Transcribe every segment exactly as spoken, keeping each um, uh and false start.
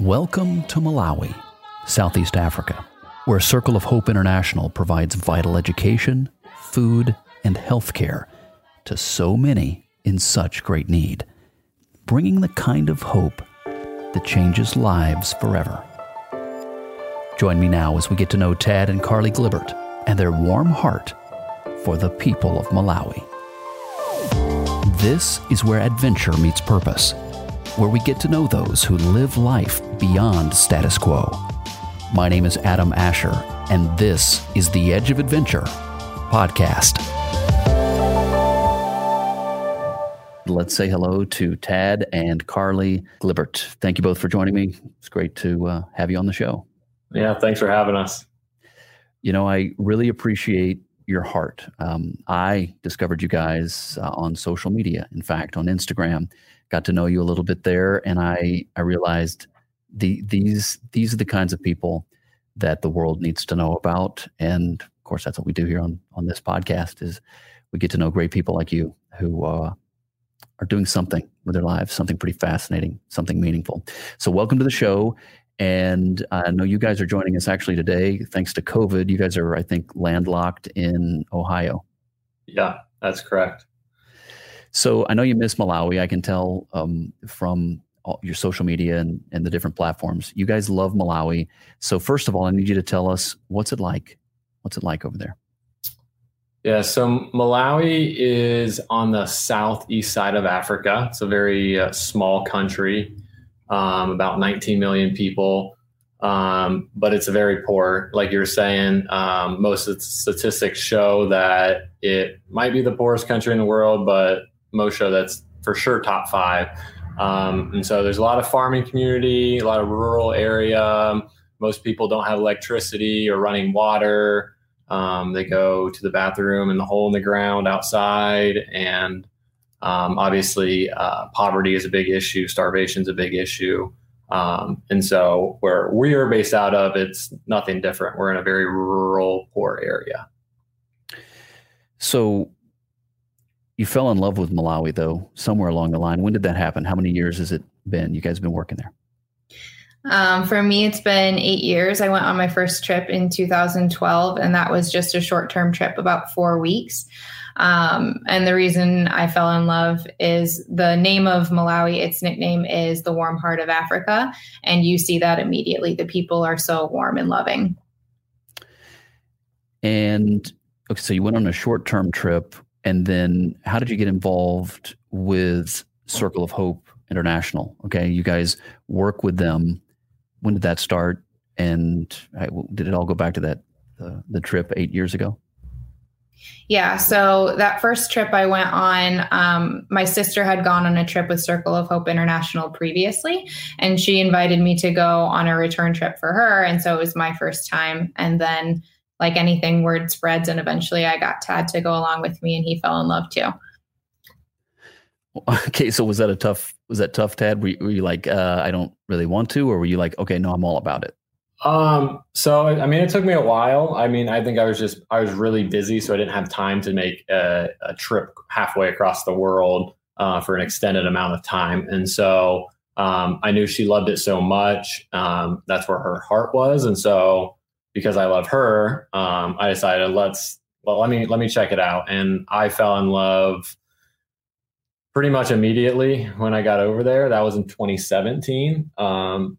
Welcome to Malawi, Southeast Africa, where Circle of Hope International provides vital education, food, and health care to so many in such great need, bringing the kind of hope that changes lives forever. Join me now as we get to know Tad and Carly Gilbert and their warm heart for the people of Malawi. This is where adventure meets purpose, where we get to know those who live life beyond status quo. My name is Adam Asher, and this is The Edge of Adventure podcast. Let's say hello to Tad and Carly Gilbert. Thank you both for joining me. It's great to uh, have you on the show. Yeah, thanks for having us. You know, I really appreciate your heart. Um, I discovered you guys uh, on social media, in fact, on Instagram. Got to know you a little bit there, and I, I realized the, these these are the kinds of people that the world needs to know about. And, of course, that's what we do here on, on this podcast is we get to know great people like you who uh, are doing something with their lives, something pretty fascinating, something meaningful. So welcome to the show. And I know you guys are joining us actually today. Thanks to COVID, you guys are, I think, landlocked in Ohio. Yeah, that's correct. So I know you miss Malawi. I can tell um, from all your social media and, and the different platforms. You guys love Malawi. So first of all, I need you to tell us what's it like? What's it like over there? Yeah, so Malawi is on the southeast side of Africa. It's a very uh, small country. Um, about nineteen million people, um, but it's very poor. Like you're saying, um, most of the statistics show that it might be the poorest country in the world, but most show that's for sure top five. Um, and so there's a lot of farming community, a lot of rural area. Most people don't have electricity or running water. Um, they go to the bathroom in the hole in the ground outside, and Um, obviously, uh, poverty is a big issue. Starvation is a big issue. Um, and so where we are based out of, it's nothing different. We're in a very rural, poor area. So you fell in love with Malawi, though, somewhere along the line. When did that happen? How many years has it been? You guys have been working there. Um, for me, it's been eight years. I went on my first trip in two thousand twelve, and that was just a short-term trip, about four weeks. Um, and the reason I fell in love is the name of Malawi, its nickname is the warm heart of Africa. And you see that immediately. The people are so warm and loving. And okay, so you went on a short-term trip, and then how did you get involved with Circle of Hope International? Okay. You guys work with them. When did that start? And did it all go back to that, uh, the trip eight years ago? Yeah. So that first trip I went on, um, my sister had gone on a trip with Circle of Hope International previously, and she invited me to go on a return trip for her. And so it was my first time. And then, like anything, word spreads. And eventually I got Tad to go along with me, and he fell in love too. Okay. So was that a tough, was that tough, Tad? Were you, were you like, uh, I don't really want to, or were you like, okay, no, I'm all about it? Um, so, I mean, it took me a while. I mean, I think I was just, I was really busy, so I didn't have time to make a, a trip halfway across the world, uh, for an extended amount of time. And so, um, I knew she loved it so much. Um, that's where her heart was. And so because I love her, um, I decided let's, well, let me, let me check it out. And I fell in love pretty much immediately when I got over there. That was in twenty seventeen. Um,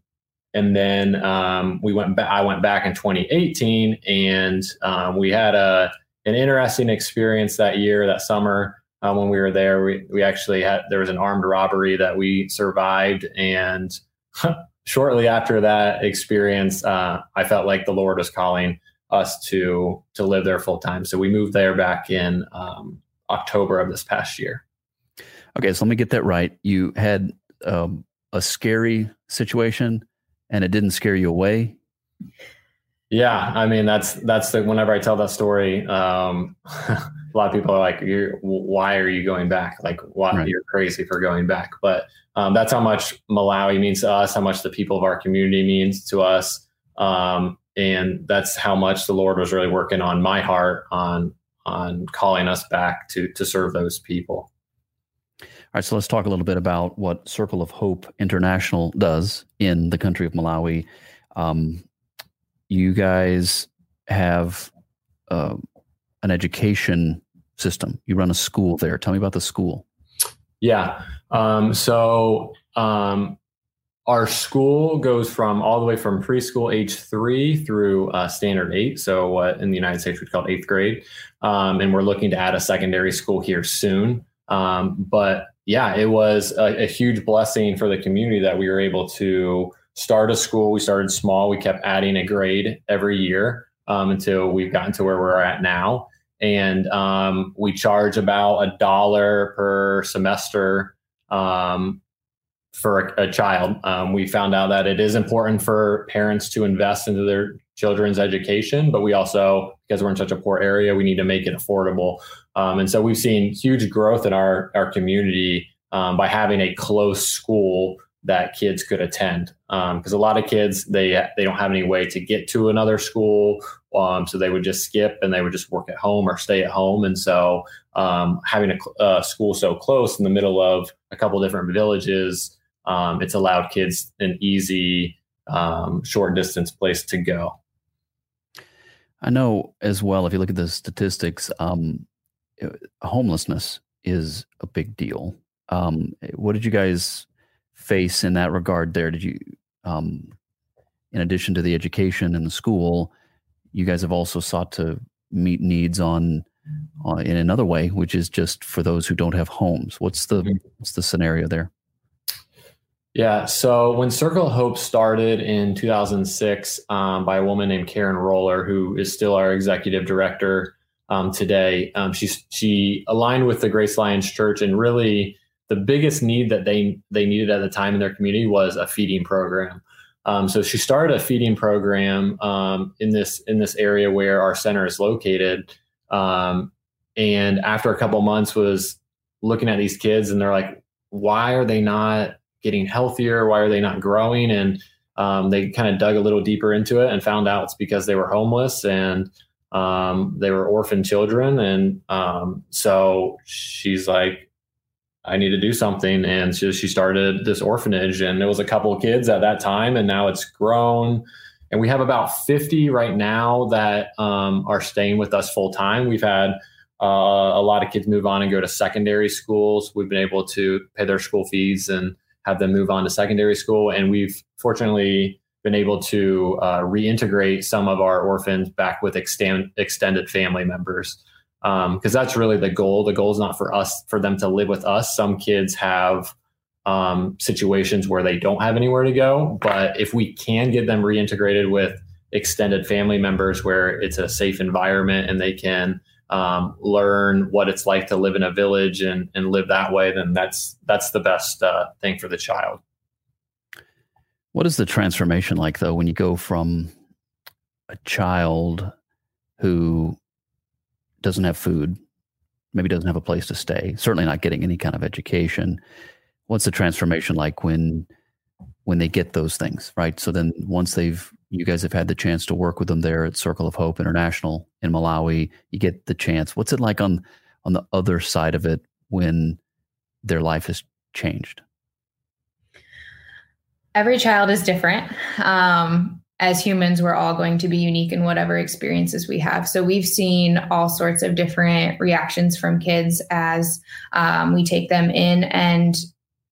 And then um, we went. Ba- I went back in twenty eighteen, and um, we had a an interesting experience that year, that summer uh, when we were there. We we actually had there was an armed robbery that we survived, and shortly after that experience, uh, I felt like the Lord was calling us to to live there full time. So we moved there back in um, October of this past year. Okay, so let me get that right. You had um, a scary situation. And it didn't scare you away? Yeah. I mean, that's, that's the, whenever I tell that story, um, a lot of people are like, you're, why are you going back? Like, why, right. You're crazy for going back. But um, that's how much Malawi means to us, how much the people of our community means to us. Um, And that's how much the Lord was really working on my heart on on calling us back to to serve those people. All right, so let's talk a little bit about what Circle of Hope International does in the country of Malawi. Um, you guys have uh, an education system. You run a school there. Tell me about the school. Yeah. Um, so um, our school goes from all the way from preschool age three through uh, standard eight. So what in the United States we call eighth grade. Um, and we're looking to add a secondary school here soon. Um, but yeah, it was a, a huge blessing for the community that we were able to start a school. We started small. We kept adding a grade every year um, until we've gotten to where we're at now. And um, we charge about a dollar per semester um, for a, a child. Um, we found out that it is important for parents to invest into their children's education, but we also, because we're in such a poor area, we need to make it affordable. Um, and so we've seen huge growth in our, our community um, by having a close school that kids could attend. Because um, a lot of kids, they they don't have any way to get to another school. Um, so they would just skip and they would just work at home or stay at home. And so um, having a, a school so close in the middle of a couple different villages, um, it's allowed kids an easy, um, short distance place to go. I know as well, if you look at the statistics, um, homelessness is a big deal. Um, what did you guys face in that regard there? Did you, um, in addition to the education and the school, you guys have also sought to meet needs on, on in another way, which is just for those who don't have homes. What's the what's the scenario there? Yeah. So when Circle of Hope started in two thousand six um, by a woman named Karen Roller, who is still our executive director um, today, um, she she aligned with the Grace Lions Church, and really the biggest need that they they needed at the time in their community was a feeding program. Um, so she started a feeding program um, in this in this area where our center is located. Um, and after a couple months was looking at these kids and they're like, why are they not getting healthier? Why are they not growing? And um, they kind of dug a little deeper into it and found out it's because they were homeless and um, they were orphan children. And um, so she's like, I need to do something. And so she started this orphanage, and there was a couple of kids at that time, and now it's grown. And we have about fifty right now that um, are staying with us full time. We've had uh, a lot of kids move on and go to secondary schools. We've been able to pay their school fees and have them move on to secondary school. And we've fortunately been able to uh, reintegrate some of our orphans back with extend, extended family members. Um, because that's really the goal. The goal is not for us, for them to live with us. Some kids have um, situations where they don't have anywhere to go. But if we can get them reintegrated with extended family members where it's a safe environment and they can um, learn what it's like to live in a village and, and live that way, then that's that's the best uh, thing for the child. What is the transformation like, though, when you go from a child who doesn't have food, maybe doesn't have a place to stay, certainly not getting any kind of education? What's the transformation like when when they get those things, right? So then once they've, you guys have had the chance to work with them there at Circle of Hope International in Malawi, you get the chance. What's it like on on the other side of it when their life has changed? Every child is different. Um, As humans, we're all going to be unique in whatever experiences we have. So we've seen all sorts of different reactions from kids as um, we take them in, and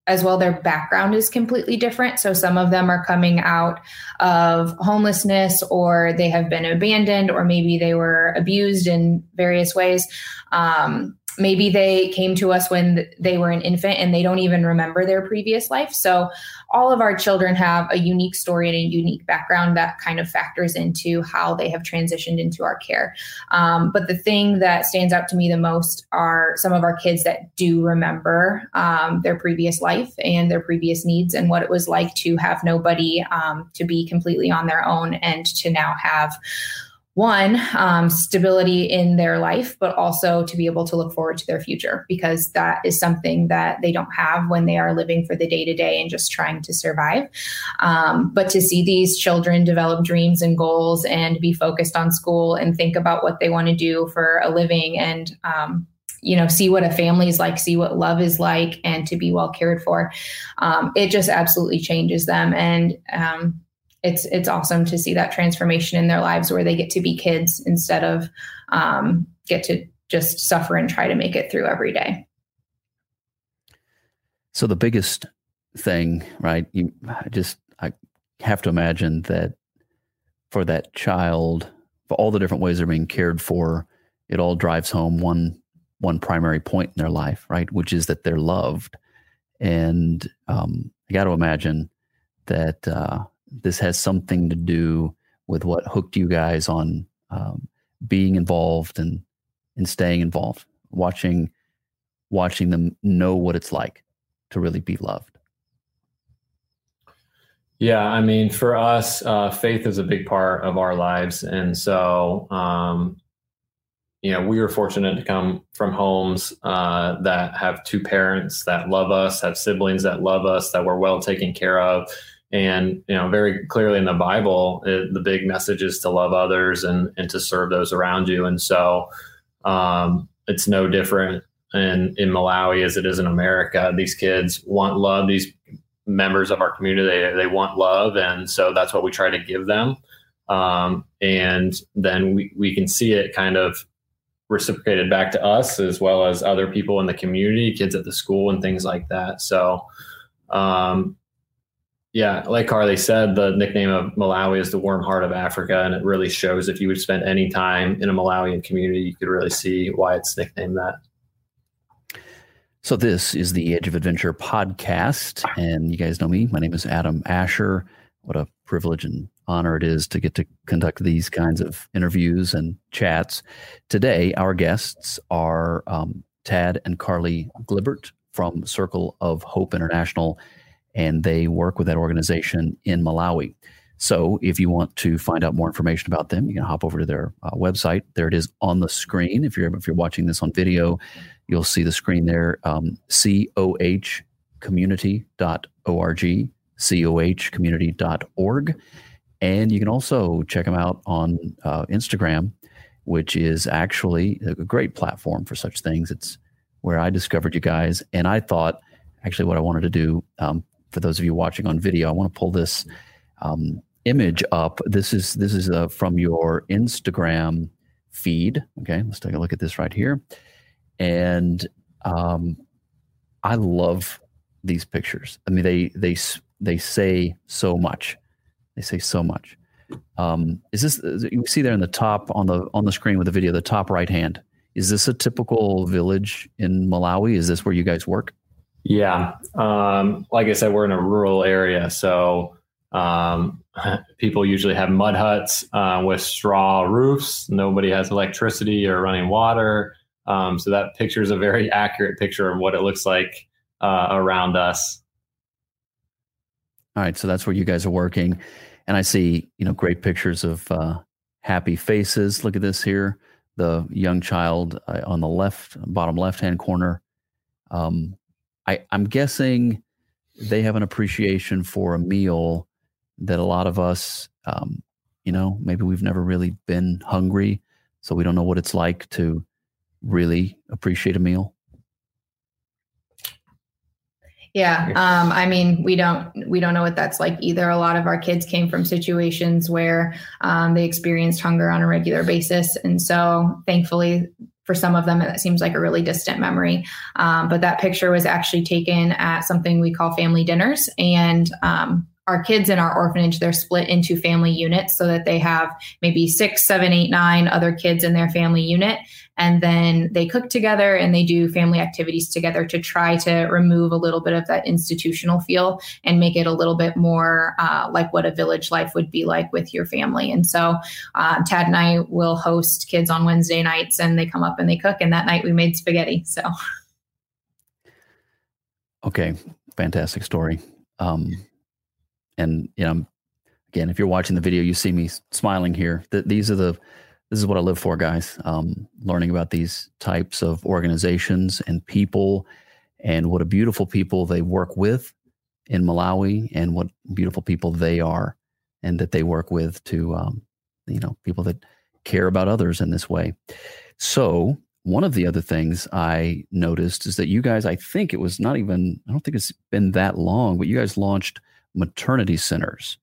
as well, their background is completely different. So some of them are coming out of homelessness, or they have been abandoned, or maybe they were abused in various ways. Um, Maybe they came to us when they were an infant and they don't even remember their previous life. So all of our children have a unique story and a unique background that kind of factors into how they have transitioned into our care. Um, but the thing that stands out to me the most are some of our kids that do remember um, their previous life and their previous needs and what it was like to have nobody, um, to be completely on their own, and to now have one, um, stability in their life, but also to be able to look forward to their future, because that is something that they don't have when they are living for the day to day and just trying to survive. Um, but to see these children develop dreams and goals and be focused on school and think about what they want to do for a living, and, um, you know, see what a family is like, see what love is like, and to be well cared for. Um, it just absolutely changes them. And, um, it's, it's awesome to see that transformation in their lives where they get to be kids instead of, um, get to just suffer and try to make it through every day. So the biggest thing, right? You I just, I have to imagine that for that child, for all the different ways they're being cared for, it all drives home one one primary point in their life, right? Which is that they're loved. And um, I got to imagine that uh, this has something to do with what hooked you guys on um, being involved and, and staying involved, watching, watching them know what it's like to really be loved. Yeah. I mean, for us, uh, faith is a big part of our lives. And so, um, you know, we were fortunate to come from homes uh, that have two parents that love us, have siblings that love us, that we're well taken care of. And, you know, very clearly in the Bible, it, the big message is to love others and, and to serve those around you. And so um, it's no different in, in Malawi as it is in America. These kids want love. These members of our community, they, they want love. And so that's what we try to give them. Um, and then we, we can see it kind of reciprocated back to us, as well as other people in the community, kids at the school and things like that. So, um, yeah, like Carly said, the nickname of Malawi is the warm heart of Africa. And it really shows, if you would spend any time in a Malawian community, you could really see why it's nicknamed that. So this is the Edge of Adventure podcast. And you guys know me, my name is Adam Asher. What a privilege and honor it is to get to conduct these kinds of interviews and chats. Today, our guests are um, Tad and Carly Gilbert from Circle of Hope International, and they work with that organization in Malawi. So if you want to find out more information about them, you can hop over to their uh, website. There it is on the screen. If you're if you're watching this on video, you'll see the screen there, um, C O H community dot org, C O H community dot org. And you can also check them out on uh, Instagram, which is actually a great platform for such things. It's where I discovered you guys. And I thought, actually, what I wanted to do, um, for those of you watching on video, I want to pull this um, image up. This is this is uh, from your Instagram feed. Okay, let's take a look at this right here. And um, I love these pictures. I mean, they they they say so much. They say so much. Um, is this, you see there in the top on the on the screen with the video, the top right hand? Is this a typical village in Malawi? Is this where you guys work? Yeah. Um, like I said, we're in a rural area. So um, people usually have mud huts uh, with straw roofs. Nobody has electricity or running water. Um, so that picture is a very accurate picture of what it looks like uh, around us. All right. So that's where you guys are working. And I see, you know, great pictures of uh, happy faces. Look at this here. The young child uh, on the left, bottom left-hand corner. Um, I, I'm guessing they have an appreciation for a meal that a lot of us, um, you know, maybe we've never really been hungry, so we don't know what it's like to really appreciate a meal. Yeah. Um, I mean, we don't, we don't know what that's like either. A lot of our kids came from situations where um, they experienced hunger on a regular basis. And so thankfully for some of them, it seems like a really distant memory. Um, but that picture was actually taken at something we call family dinners, and um, our kids in our orphanage, they're split into family units so that they have maybe six, seven, eight, nine other kids in their family unit. And then they cook together and they do family activities together to try to remove a little bit of that institutional feel and make it a little bit more uh, like what a village life would be like with your family. And so uh, Tad and I will host kids on Wednesday nights, and they come up and they cook. And that night we made spaghetti. So. Okay. Fantastic story. Um, And, you know, again, if you're watching the video, you see me smiling here. Th- these are the this is what I live for, guys. Um, learning about these types of organizations and people, and what a beautiful people they work with in Malawi, and what beautiful people they are, and that they work with to, um, you know, people that care about others in this way. So one of the other things I noticed is that you guys, I think it was not even, I don't think it's been that long, but you guys launched maternity centers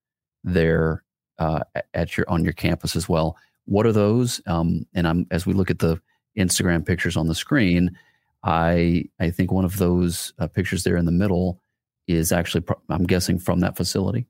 there uh, at your on your campus as well. What are those? Um, and I'm as we look at the Instagram pictures on the screen, I I think one of those uh, pictures there in the middle is actually, pro- I'm guessing, from that facility.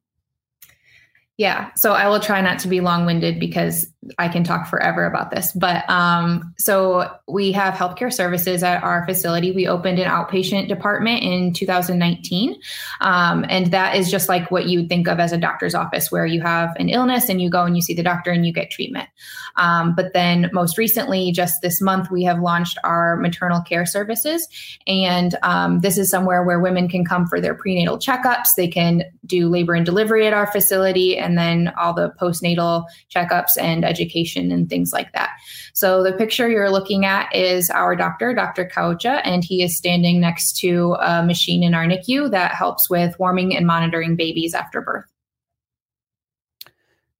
Yeah. So I will try not to be long-winded because I can talk forever about this. But um, so we have healthcare services at our facility. We opened an outpatient department in two thousand nineteen. Um, and that is just like what you would think of as a doctor's office, where you have an illness and you go and you see the doctor and you get treatment. Um, but then most recently, just this month, we have launched our maternal care services. And um, this is somewhere where women can come for their prenatal checkups. They can do labor and delivery at our facility, and then all the postnatal checkups and education and things like that. So the picture you're looking at is our doctor, Doctor Kaucha, and he is standing next to a machine in our N I C U that helps with warming and monitoring babies after birth.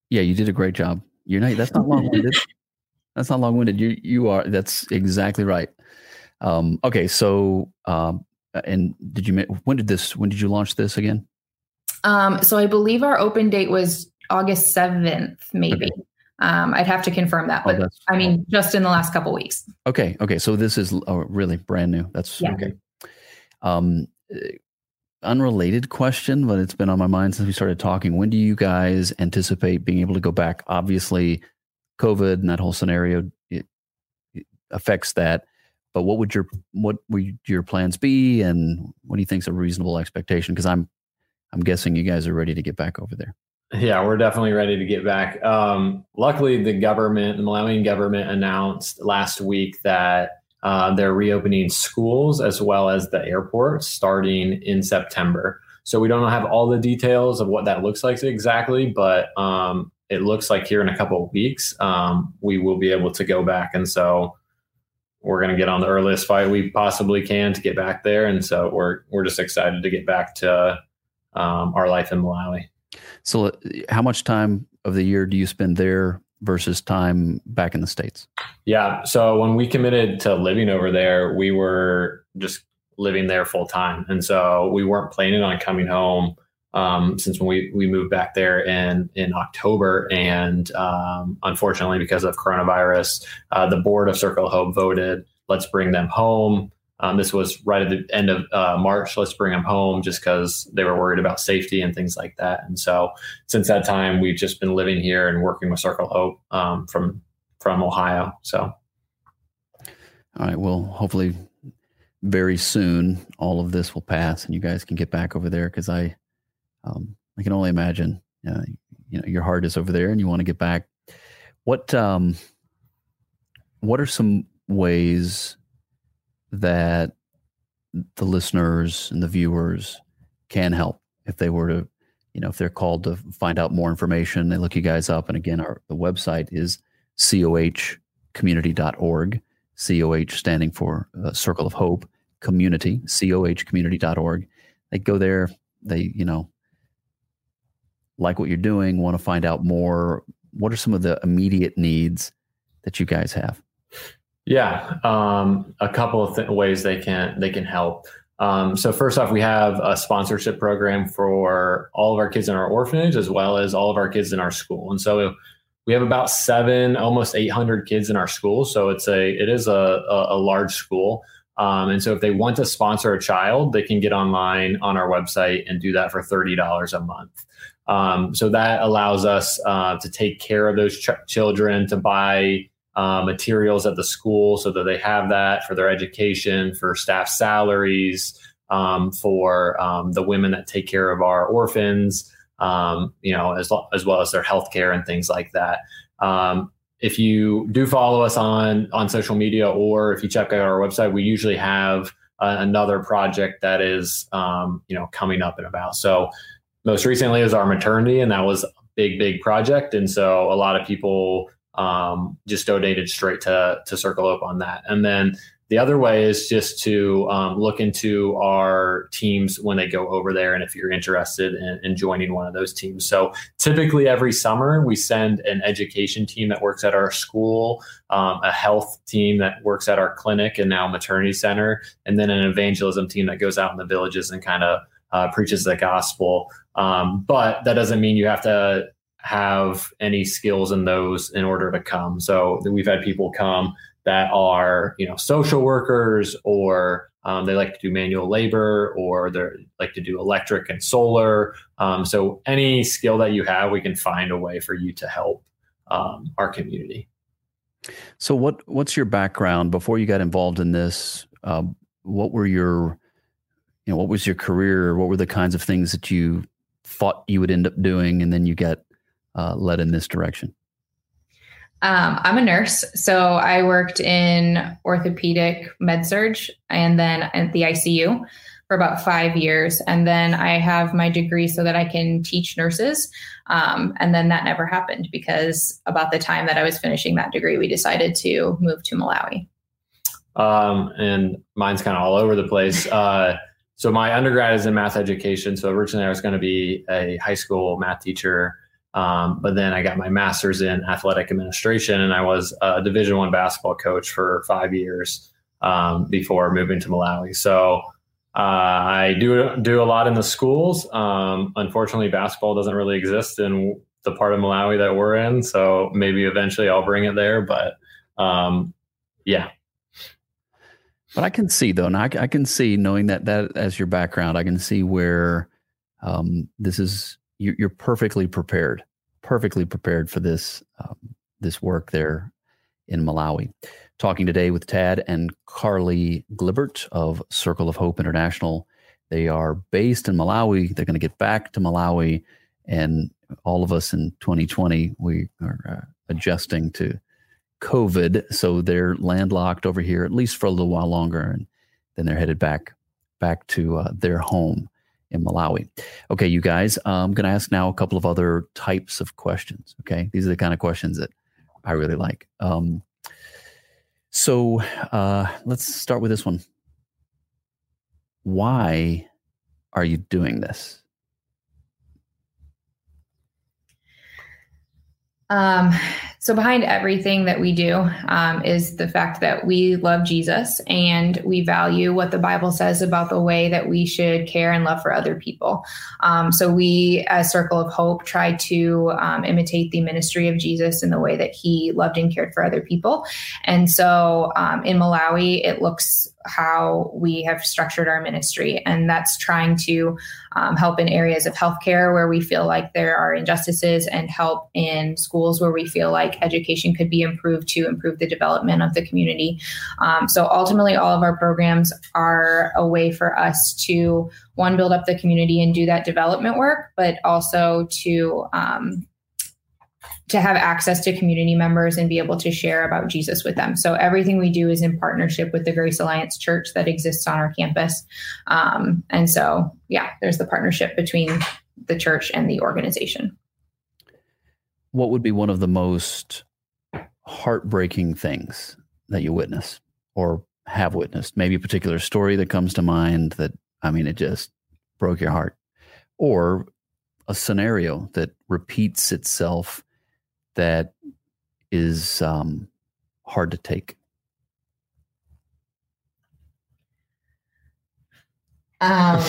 Yeah, you did a great job. You're not, that's not long-winded. That's not long-winded. You you are, that's exactly right. Um, okay, so, um, and did you, when did this, when did you launch this again? Um, so I believe our open date was August seventh, maybe. Okay. Um, I'd have to confirm that, but oh, I mean, cool. Just in the last couple of weeks. Okay. Okay. So this is oh, really brand new. That's yeah. Okay. Um, unrelated question, but it's been on my mind since we started talking. When do you guys anticipate being able to go back? Obviously COVID and that whole scenario it, it affects that, but what would your, what would your plans be? And what do you think is a reasonable expectation? Cause I'm, I'm guessing you guys are ready to get back over there. Yeah, we're definitely ready to get back. Um, luckily, the government, the Malawian government announced last week that uh, they're reopening schools as well as the airport starting in September. So we don't have all the details of what that looks like exactly, but um, it looks like here in a couple of weeks, um, we will be able to go back. And so we're going to get on the earliest flight we possibly can to get back there. And so we're we're just excited to get back to um, our life in Malawi. So how much time of the year do you spend there versus time back in the States? Yeah. So when we committed to living over there, we were just living there full time. And so we weren't planning on coming home um, since when we, we moved back there in, in October. And um, unfortunately, because of coronavirus, uh, the board of Circle of Hope voted, let's bring them home. Um, this was right at the end of uh, March. Let's bring them home, just because they were worried about safety and things like that. And so since that time, we've just been living here and working with Circle Hope um, from from Ohio. So. All right. Well, hopefully very soon all of this will pass and you guys can get back over there, because I um, I can only imagine, uh, you know, your heart is over there and you want to get back. What um, what are some ways that the listeners and the viewers can help if they were to, you know, if they're called to find out more information, they look you guys up. And again, our the website is C O H community dot org, C O H standing for uh, Circle of Hope Community, C O H community dot org. They go there, they, you know, like what you're doing, want to find out more. What are some of the immediate needs that you guys have? Yeah, um, a couple of th- ways they can they can help. Um, so first off, we have a sponsorship program for all of our kids in our orphanage, as well as all of our kids in our school. And so we have about seven, almost eight hundred kids in our school. So it's a it is a a, a large school. Um, and so if they want to sponsor a child, they can get online on our website and do that for thirty dollars a month. Um, so that allows us uh, to take care of those ch- children, to buy Uh, materials at the school so that they have that for their education, for staff salaries, um, for um, the women that take care of our orphans, um, you know, as, lo- as well as their healthcare and things like that. Um, if you do follow us on on social media, or if you check out our website, we usually have uh, another project that is, um, you know, coming up and about. So most recently is our maternity, and that was a big, big project. And so a lot of people um, just donated straight to, to Circle Up on that. And then the other way is just to um, look into our teams when they go over there, and if you're interested in, in joining one of those teams. So typically every summer we send an education team that works at our school, um, a health team that works at our clinic and now maternity center, and then an evangelism team that goes out in the villages and kind of uh, preaches the gospel. Um, but that doesn't mean you have to have any skills in those in order to come. So we've had people come that are, you know, social workers, or um, they like to do manual labor, or they like to do electric and solar. Um, so any skill that you have, we can find a way for you to help um, our community. So what what's your background before you got involved in this? Uh, what were your, you know, what was your career? What were the kinds of things that you thought you would end up doing, and then you got uh, led in this direction? Um, I'm a nurse, so I worked in orthopedic med-surg and then at the I C U for about five years. And then I have my degree so that I can teach nurses. Um, and then that never happened because about the time that I was finishing that degree, we decided to move to Malawi. Um, and mine's kind of all over the place. Uh, so my undergrad is in math education. So originally I was going to be a high school math teacher. Um, but then I got my master's in athletic administration, and I was a Division One basketball coach for five years um, before moving to Malawi. So uh, I do do a lot in the schools. Um, unfortunately, basketball doesn't really exist in the part of Malawi that we're in. So maybe eventually I'll bring it there. But um, yeah. But I can see, though, and I, I can see, knowing that that as your background, I can see where um, this is. You're perfectly prepared, perfectly prepared for this um, this work there in Malawi. Talking today with Tad and Carly Gilbert of Circle of Hope International. They are based in Malawi. They're going to get back to Malawi, and all of us in twenty twenty, we are uh, adjusting to COVID. So they're landlocked over here at least for a little while longer, and then they're headed back back to uh, their home in Malawi. Okay, you guys, I'm going to ask now a couple of other types of questions. Okay, these are the kind of questions that I really like. Um, so uh, let's start with this one. Why are you doing this? Um, so behind everything that we do um, is the fact that we love Jesus and we value what the Bible says about the way that we should care and love for other people. Um, so we, as Circle of Hope, try to um, imitate the ministry of Jesus in the way that he loved and cared for other people. And so um, in Malawi, it looks how we have structured our ministry. And that's trying to um, help in areas of healthcare where we feel like there are injustices, and help in schools where we feel like education could be improved to improve the development of the community. Um, so ultimately, all of our programs are a way for us to, one, build up the community and do that development work, but also to um, to have access to community members and be able to share about Jesus with them. So everything we do is in partnership with the Grace Alliance Church that exists on our campus. Um, and so, yeah, there's the partnership between the church and the organization. What would be one of the most heartbreaking things that you witness or have witnessed? Maybe a particular story that comes to mind that, I mean, it just broke your heart, or a scenario that repeats itself that is um, hard to take? Um,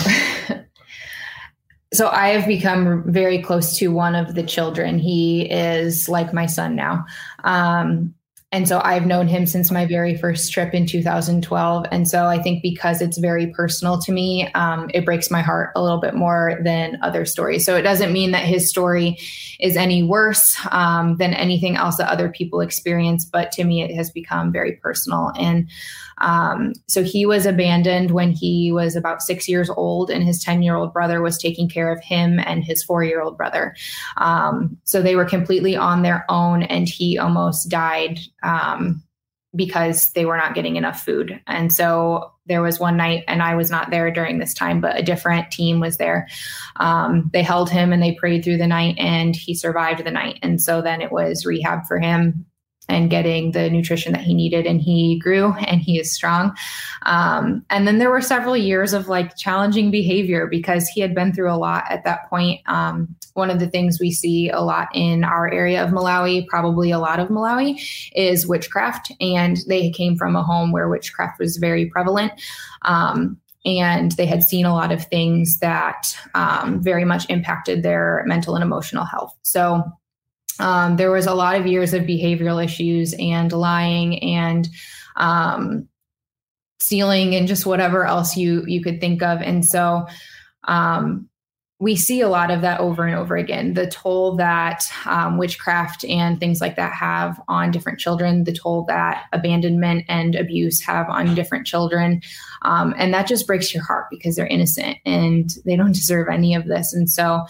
so I have become very close to one of the children. He is like my son now. Um, and so I've known him since my very first trip in two thousand twelve. And so I think because it's very personal to me, um, it breaks my heart a little bit more than other stories. So it doesn't mean that his story is any worse um, than anything else that other people experience. But to me, it has become very personal. And um, so he was abandoned when he was about six years old, and his ten-year-old brother was taking care of him and his four-year-old brother. Um, so they were completely on their own, and he almost died Um, because they were not getting enough food. And so there was one night, and I was not there during this time, but a different team was there. Um, they held him and they prayed through the night, and he survived the night. And so then it was rehab for him. and getting the nutrition that he needed, and he grew and he is strong. Um, and then there were several years of like challenging behavior because he had been through a lot at that point. Um, one of the things we see a lot in our area of Malawi, probably a lot of Malawi, is witchcraft. And they came from a home where witchcraft was very prevalent. Um, And they had seen a lot of things that um, very much impacted their mental and emotional health. So um, there was a lot of years of behavioral issues and lying and um, stealing and just whatever else you you could think of. And so um, we see a lot of that over and over again, the toll that um, witchcraft and things like that have on different children, the toll that abandonment and abuse have on different children. Um, and that just breaks your heart because they're innocent and they don't deserve any of this. And so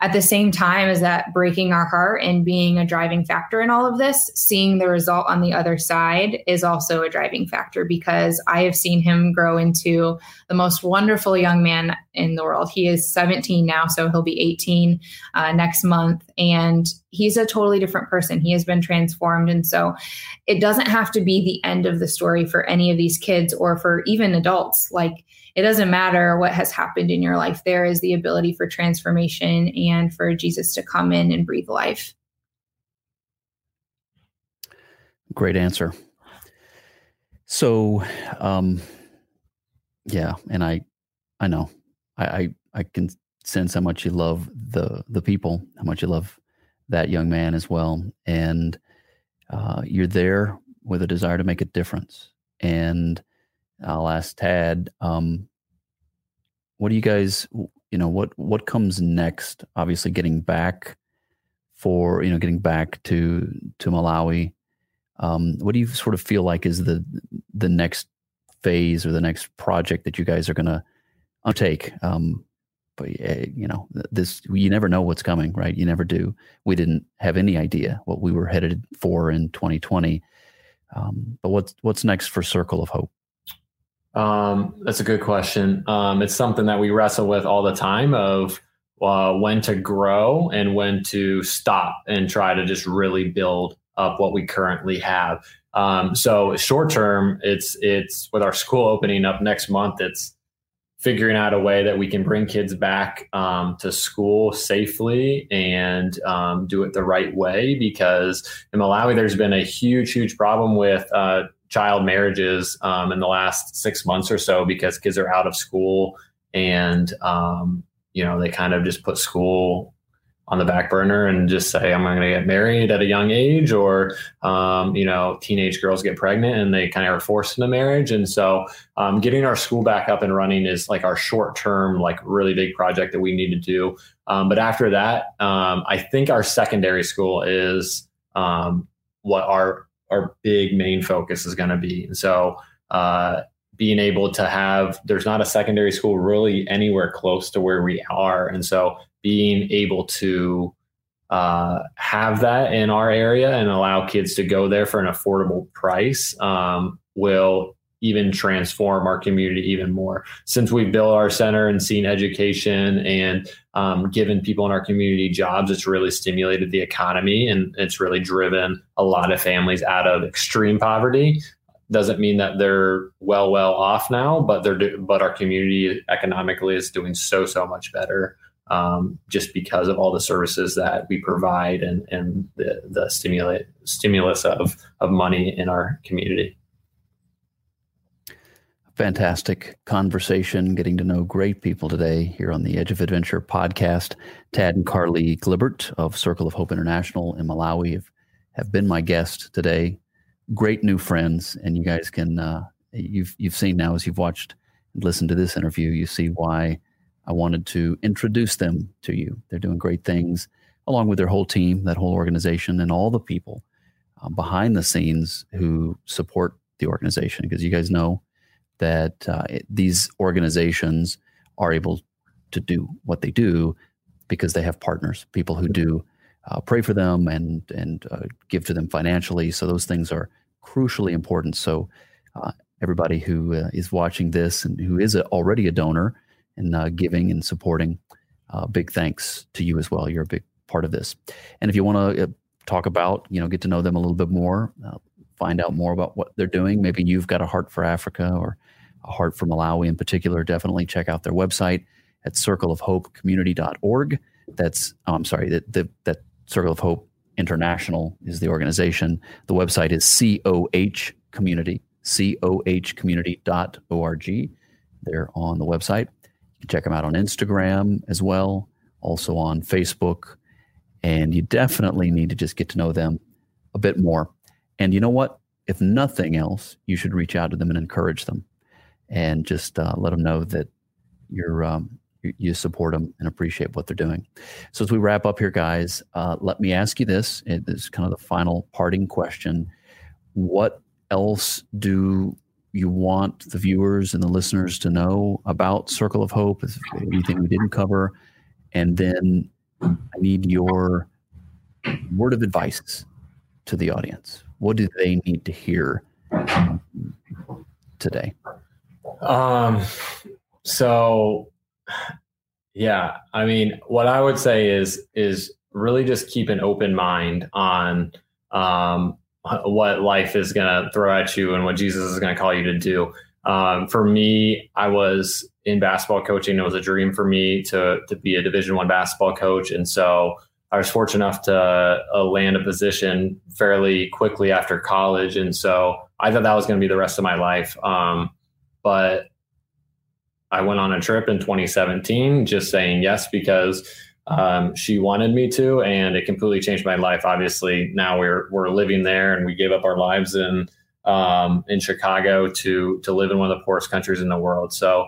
at the same time as that breaking our heart and being a driving factor in all of this, seeing the result on the other side is also a driving factor, because I have seen him grow into the most wonderful young man in the world. He is seventeen now, so he'll be eighteen uh, next month. And he's a totally different person. He has been transformed. And so it doesn't have to be the end of the story for any of these kids or for even adults. Like, it doesn't matter what has happened in your life. There is the ability for transformation and for Jesus to come in and breathe life. Great answer. So, um, yeah. And I, I know I, I, I can sense how much you love the, the people, how much you love that young man as well. And uh, you're there with a desire to make a difference. And I'll ask Tad, um, what do you guys, you know, what, what comes next? Obviously getting back for, you know, getting back to, to Malawi. Um, what do you sort of feel like is the, the next phase or the next project that you guys are going to undertake? Um, but you know, this, you never know what's coming, right? You never do. We didn't have any idea what we were headed for in twenty twenty. Um, but what's, what's next for Circle of Hope? Um, that's a good question. Um, it's something that we wrestle with all the time of, uh, when to grow and when to stop and try to just really build up what we currently have. Um, so short term, it's, it's with our school opening up next month, it's figuring out a way that we can bring kids back, um, to school safely and, um, do it the right way, because in Malawi, there's been a huge, huge problem with, uh, child marriages um, in the last six months or so, because kids are out of school and, um, you know, they kind of just put school on the back burner and just say, I'm going to get married at a young age, or, um, you know, teenage girls get pregnant and they kind of are forced into marriage. And so um, getting our school back up and running is like our short term, like really big project that we need to do. Um, but after that, um, I think our secondary school is um, what our our big main focus is going to be. And so uh, being able to have, there's not a secondary school really anywhere close to where we are. And so being able to uh, have that in our area and allow kids to go there for an affordable price um, will even transform our community even more. Since we've built our center and seen education and um, given people in our community jobs, it's really stimulated the economy, and it's really driven a lot of families out of extreme poverty. Doesn't mean that they're well, well off now, but they're do- but our community economically is doing so, so much better um, just because of all the services that we provide and, and the, the stimulate, stimulus of, of money in our community. Fantastic conversation, getting to know great people today here on the Edge of Adventure podcast. Tad and Carly Gilbert of Circle of Hope International in Malawi have, have been my guest today. Great new friends, and you guys can uh, you've you've seen now as you've watched and listened to this interview, you see why I wanted to introduce them to you. They're doing great things along with their whole team, that whole organization, and all the people uh, behind the scenes who support the organization, because you guys know that uh, it, these organizations are able to do what they do because they have partners, people who do uh, pray for them and and uh, give to them financially. So those things are crucially important. So uh, everybody who uh, is watching this and who is a, already a donor and uh, giving and supporting, uh, big thanks to you as well. You're a big part of this. And if you want to uh, talk about, you know, get to know them a little bit more, uh, find out more about what they're doing. Maybe you've got a heart for Africa or a heart for Malawi in particular. Definitely check out their website at circle of hope community dot org. That's, oh, I'm sorry, that, that, that Circle of Hope International is the organization. The website is C O H Community, C O H community dot org. They're on the website. You can check them out on Instagram as well, also on Facebook. And you definitely need to just get to know them a bit more. And you know what? If nothing else, you should reach out to them and encourage them and just uh, let them know that you're, um, you support them and appreciate what they're doing. So as we wrap up here, guys, uh, let me ask you this. It is kind of the final parting question. What else do you want the viewers and the listeners to know about Circle of Hope? Is there anything we didn't cover? And then I need your word of advice to the audience. What do they need to hear today? Um. So, yeah, I mean, what I would say is is really just keep an open mind on um, what life is going to throw at you and what Jesus is going to call you to do. Um, for me, I was in basketball coaching. It was a dream for me to to be a Division One basketball coach. And so I was fortunate enough to uh, land a position fairly quickly after college. And so I thought that was going to be the rest of my life. Um, but I went on a trip in twenty seventeen, just saying yes, because um, she wanted me to, and it completely changed my life. Obviously now we're, we're living there, and we gave up our lives in, um, in Chicago to, to live in one of the poorest countries in the world. So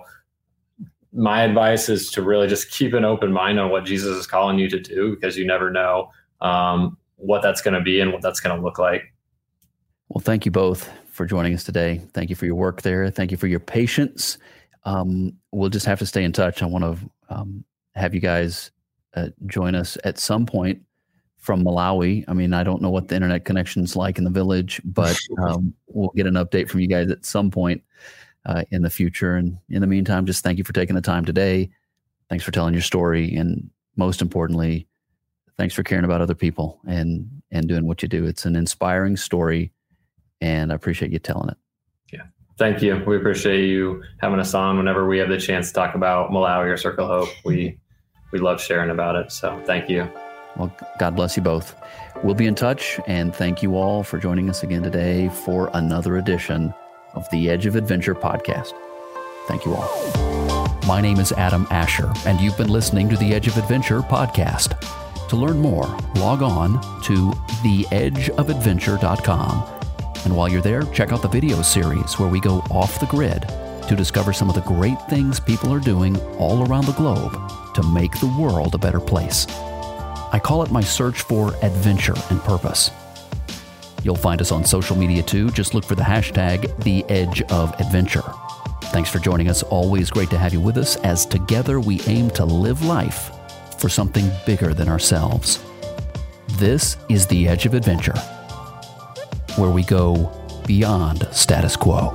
my advice is to really just keep an open mind on what Jesus is calling you to do, because you never know um, what that's going to be and what that's going to look like. Well, thank you both for joining us today. Thank you for your work there. Thank you for your patience. Um, we'll just have to stay in touch. I want to um, have you guys uh, join us at some point from Malawi. I mean, I don't know what the internet connection's like in the village, but um, we'll get an update from you guys at some point uh, in the future. And in the meantime, just thank you for taking the time today. Thanks for telling your story. And most importantly, thanks for caring about other people and, and doing what you do. It's an inspiring story, and I appreciate you telling it. Yeah. Thank you. We appreciate you having us on. Whenever we have the chance to talk about Malawi or Circle Hope, we we love sharing about it. So thank you. Well, God bless you both. We'll be in touch, and thank you all for joining us again today for another edition of the Edge of Adventure podcast. Thank you all. My name is Adam Asher, and you've been listening to the Edge of Adventure podcast. To learn more, log on to the edge of adventure dot com. And while you're there, check out the video series where we go off the grid to discover some of the great things people are doing all around the globe to make the world a better place. I call it my search for adventure and purpose. You'll find us on social media too. Just look for the hashtag TheEdgeOfAdventure. Thanks for joining us. Always great to have you with us as together we aim to live life for something bigger than ourselves. This is The Edge of Adventure, where we go beyond status quo.